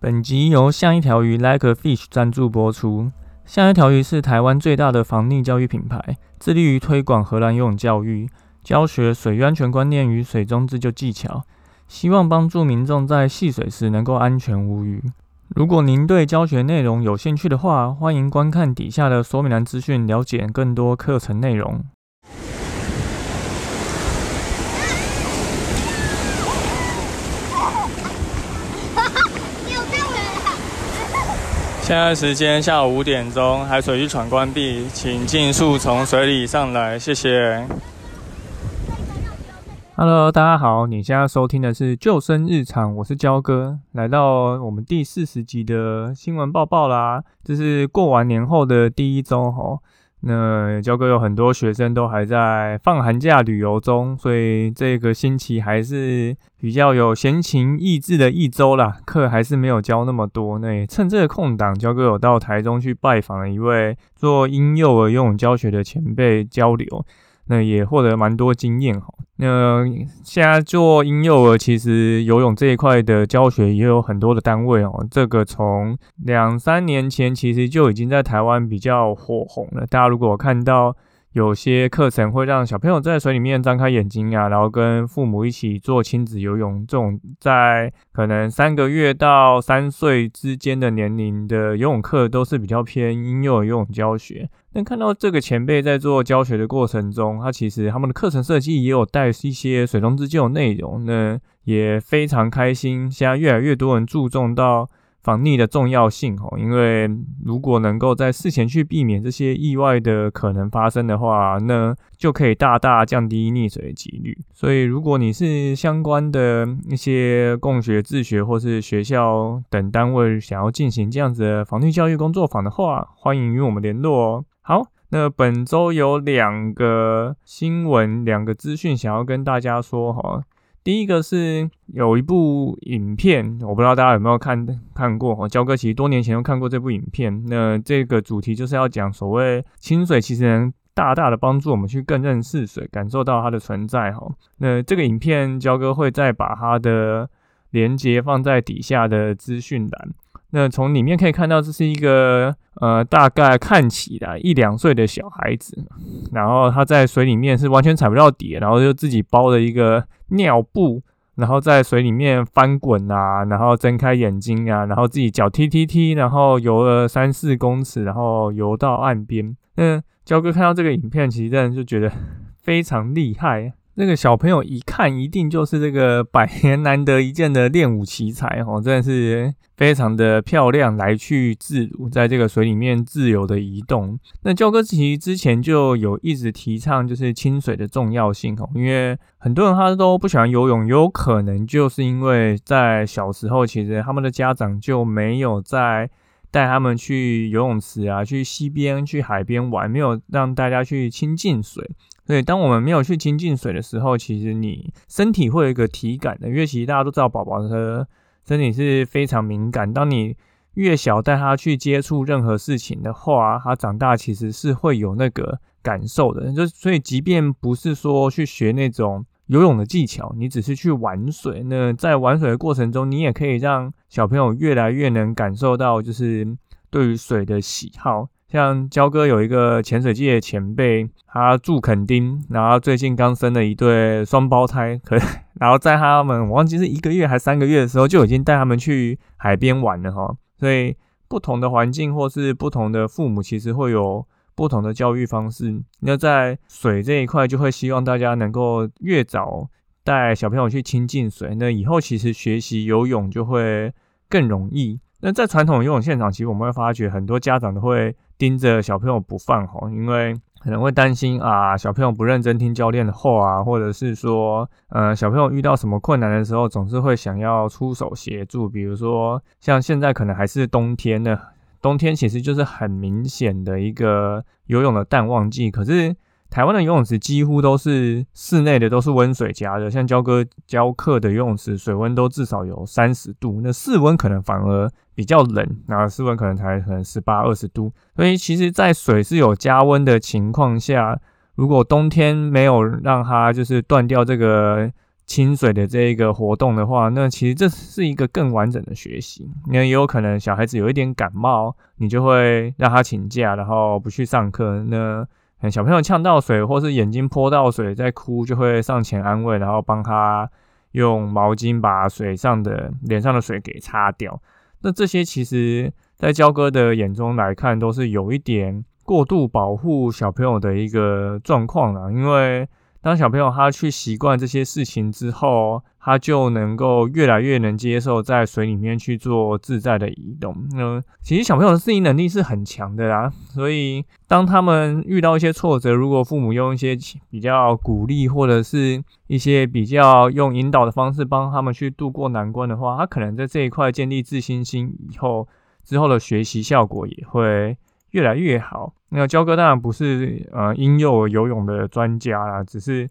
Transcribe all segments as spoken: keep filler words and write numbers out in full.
本集由像一条鱼 Like a Fish 赞助播出。像一条鱼是台湾最大的防溺教育品牌，致力于推广荷兰游泳教育，教学水域安全观念与水中自救技巧，希望帮助民众在戏水时能够安全无虞。如果您对教学内容有兴趣的话，欢迎观看底下的说明栏资讯，了解更多课程内容。现在时间下午五点钟，海水浴场关闭，请尽速从水里上来，谢谢。Hello， 大家好，你现在收听的是救生日常，我是焦哥，来到我们第四十集的新闻报报啦。这是过完年后的第一周吼，那焦哥有很多学生都还在放寒假旅游中，所以这个星期还是比较有闲情逸致的一周啦，课还是没有教那么多。那也趁这个空档，焦哥有到台中去拜访了一位做婴幼儿游泳教学的前辈交流，那也获得蛮多经验吼。那现在做婴幼儿，其实游泳这一块的教学也有很多的单位哦。这个从两三年前其实就已经在台湾比较火红了。大家如果看到有些课程会让小朋友在水里面张开眼睛啊，然后跟父母一起做亲子游泳，这种在可能三个月到三岁之间的年龄的游泳课都是比较偏婴幼儿游泳教学。但看到这个前辈在做教学的过程中，他其实他们的课程设计也有带一些水中自救内容，那也非常开心。现在越来越多人注重到防溺的重要性，因为如果能够在事前去避免这些意外的可能发生的话，那就可以大大降低溺水的几率。所以如果你是相关的一些共学、自学或是学校等单位想要进行这样子的防溺教育工作坊的话，欢迎与我们联络哦。好，那本周有两个新闻、两个资讯想要跟大家说哈。第一个是有一部影片，我不知道大家有没有看看过，焦哥其实多年前就看过这部影片。那这个主题就是要讲所谓清水其实能大大的帮助我们去更认识水，感受到它的存在。那这个影片焦哥会再把它的连结放在底下的资讯栏。那从里面可以看到，这是一个呃大概看起来一两岁的小孩子，然后他在水里面是完全踩不到底，然后就自己包了一个尿布，然后在水里面翻滚啊，然后睁开眼睛啊，然后自己脚踢踢踢，然后游了三四公尺，然后游到岸边。嗯，焦哥看到这个影片，其实真的就觉得非常厉害。那个小朋友一看一定就是这个百年难得一见的练武奇才哦，真的是非常的漂亮，来去自如，在这个水里面自由的移动。那焦哥其实之前就有一直提倡就是清水的重要性哦，因为很多人他都不喜欢游泳，有可能就是因为在小时候其实他们的家长就没有在带他们去游泳池啊，去溪边、去海边玩，没有让大家去亲近水。所以当我们没有去亲近水的时候，其实你身体会有一个体感的，因为其实大家都知道宝宝的身体是非常敏感，当你越小带他去接触任何事情的话，他长大其实是会有那个感受的。就所以即便不是说去学那种游泳的技巧，你只是去玩水，那在玩水的过程中，你也可以让小朋友越来越能感受到就是对于水的喜好。像焦哥有一个潜水界的前辈，他住垦丁，然后最近刚生了一对双胞胎，可然后在他们我忘记是一个月还三个月的时候，就已经带他们去海边玩了哈。所以不同的环境或是不同的父母，其实会有不同的教育方式。那在水这一块，就会希望大家能够越早带小朋友去亲近水，那以后其实学习游泳就会更容易。那在传统游泳现场，其实我们会发觉很多家长都会盯着小朋友不放吼，因为可能会担心啊，小朋友不认真听教练的话啊，或者是说，呃，小朋友遇到什么困难的时候，总是会想要出手协助。比如说，像现在可能还是冬天呢，冬天其实就是很明显的一个游泳的淡旺季，可是台湾的游泳池几乎都是室内的，都是温水加的。像焦哥教课的游泳池，水温都至少有三十度，那室温可能反而比较冷，然后室温可能才可能 十八、二十度。所以其实在水是有加温的情况下，如果冬天没有让它就是断掉这个清水的这一个活动的话，那其实这是一个更完整的学习。那也有可能小孩子有一点感冒，你就会让他请假，然后不去上课。那小朋友呛到水或是眼睛泼到水在哭，就会上前安慰，然后帮他用毛巾把水上的脸上的水给擦掉。那这些其实在焦哥的眼中来看，都是有一点过度保护小朋友的一个状况啦，因为当小朋友他去习惯这些事情之后，他就能够越来越能接受在水里面去做自在的移动。嗯，其实小朋友的适应能力是很强的啦，所以当他们遇到一些挫折，如果父母用一些比较鼓励或者是一些比较用引导的方式帮他们去度过难关的话，他可能在这一块建立自信心以后，之后的学习效果也会越来越好。那焦哥当然不是呃婴幼儿游泳的专家啦，只是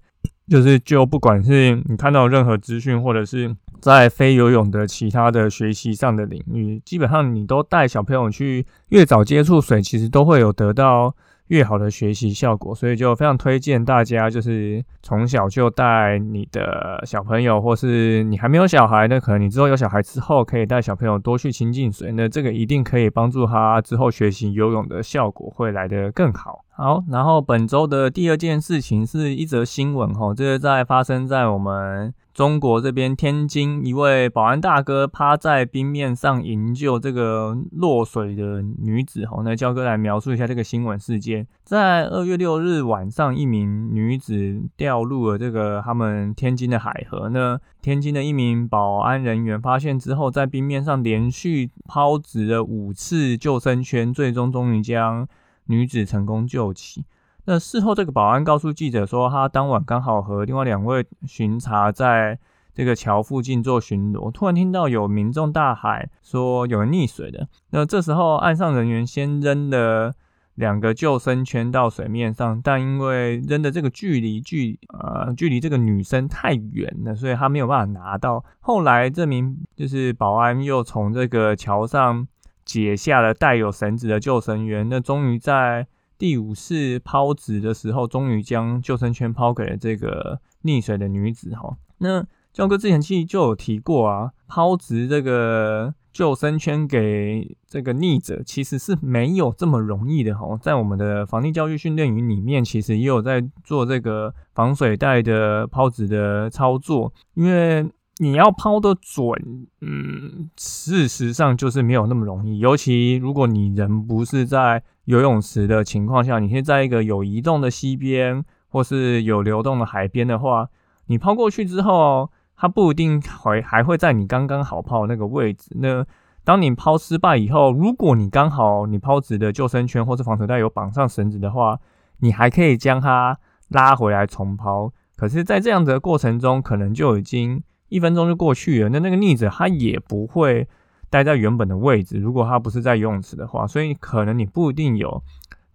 就是就不管是你看到任何资讯，或者是在非游泳的其他的学习上的领域，基本上你都带小朋友去越早接触水，其实都会有得到越好的学习效果，所以就非常推荐大家就是从小就带你的小朋友，或是你还没有小孩，那可能你之后有小孩之后可以带小朋友多去亲近水，那这个一定可以帮助他之后学习游泳的效果会来得更好。好，然后本周的第二件事情是一则新闻齁，这是在发生在我们中国这边天津，一位保安大哥趴在冰面上营救这个落水的女子齁。那焦哥来描述一下这个新闻事件。在二月六日晚上，一名女子掉入了这个他们天津的海河，那天津的一名保安人员发现之后，在冰面上连续抛掷了五次救生圈，最终终于将女子成功救起。那事后这个保安告诉记者说，他当晚刚好和另外两位巡查在这个桥附近做巡逻，突然听到有民众大喊说有人溺水的。那这时候岸上人员先扔了两个救生圈到水面上，但因为扔的这个距离距呃距离这个女生太远了，所以他没有办法拿到。后来这名就是保安又从这个桥上解下了带有绳子的救生员，那终于在第五次抛掷的时候，终于将救生圈抛给了这个溺水的女子齁。那焦哥之前其实就有提过啊，抛掷这个救生圈给这个溺者其实是没有这么容易的齁，在我们的防溺教育训练营里面，其实也有在做这个防水带的抛掷的操作，因为你要抛得准，嗯，事实上就是没有那么容易。尤其如果你人不是在游泳池的情况下，你是在一个有移动的溪边或是有流动的海边的话，你抛过去之后，它不一定还还会在你刚刚好抛那个位置。那当你抛失败以后，如果你刚好你抛掷的救生圈或是防水带有绑上绳子的话，你还可以将它拉回来重抛。可是，在这样的过程中，可能就已经一分钟就过去了，那那个溺者他也不会待在原本的位置，如果他不是在游泳池的话，所以可能你不一定有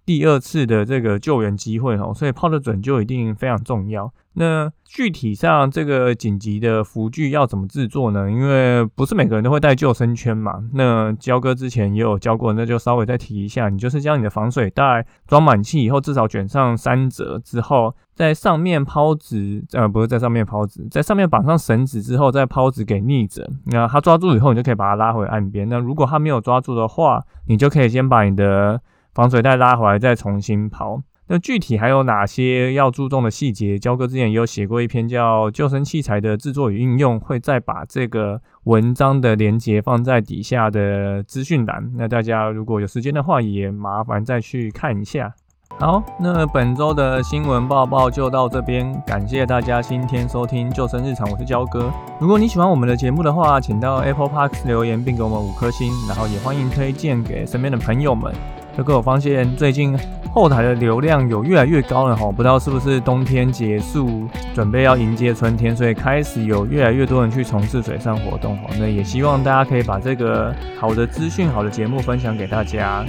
第二次的这个救援机会哦，所以抛得准就一定非常重要。那具体上这个紧急的浮具要怎么制作呢？因为不是每个人都会带救生圈嘛，那焦哥之前也有教过，那就稍微再提一下，你就是将你的防水袋装满气以后，至少卷上三折之后，在上面抛掷，呃，不是在上面抛掷，在上面绑上绳子之后，再抛掷给溺者。那他抓住以后，你就可以把他拉回岸边。那如果他没有抓住的话，你就可以先把你的防水袋拉回来，再重新抛。那具体还有哪些要注重的细节？焦哥之前也有写过一篇叫《救生器材的制作与应用》，会再把这个文章的连结放在底下的资讯栏。那大家如果有时间的话，也麻烦再去看一下。好，那本周的新闻报报就到这边，感谢大家今天收听《救生日常》，我是焦哥。如果你喜欢我们的节目的话，请到 Apple Podcast 留言并给我们五颗星，然后也欢迎推荐给身边的朋友们。这个我发现最近后台的流量有越来越高了齁，不知道是不是冬天结束，准备要迎接春天，所以开始有越来越多人去从事水上活动齁。那也希望大家可以把这个好的资讯、好的节目分享给大家。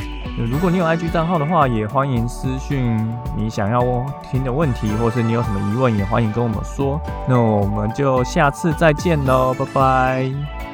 如果你有 I G 账号的话，也欢迎私讯你想要听的问题，或是你有什么疑问，也欢迎跟我们说。那我们就下次再见咯，拜拜。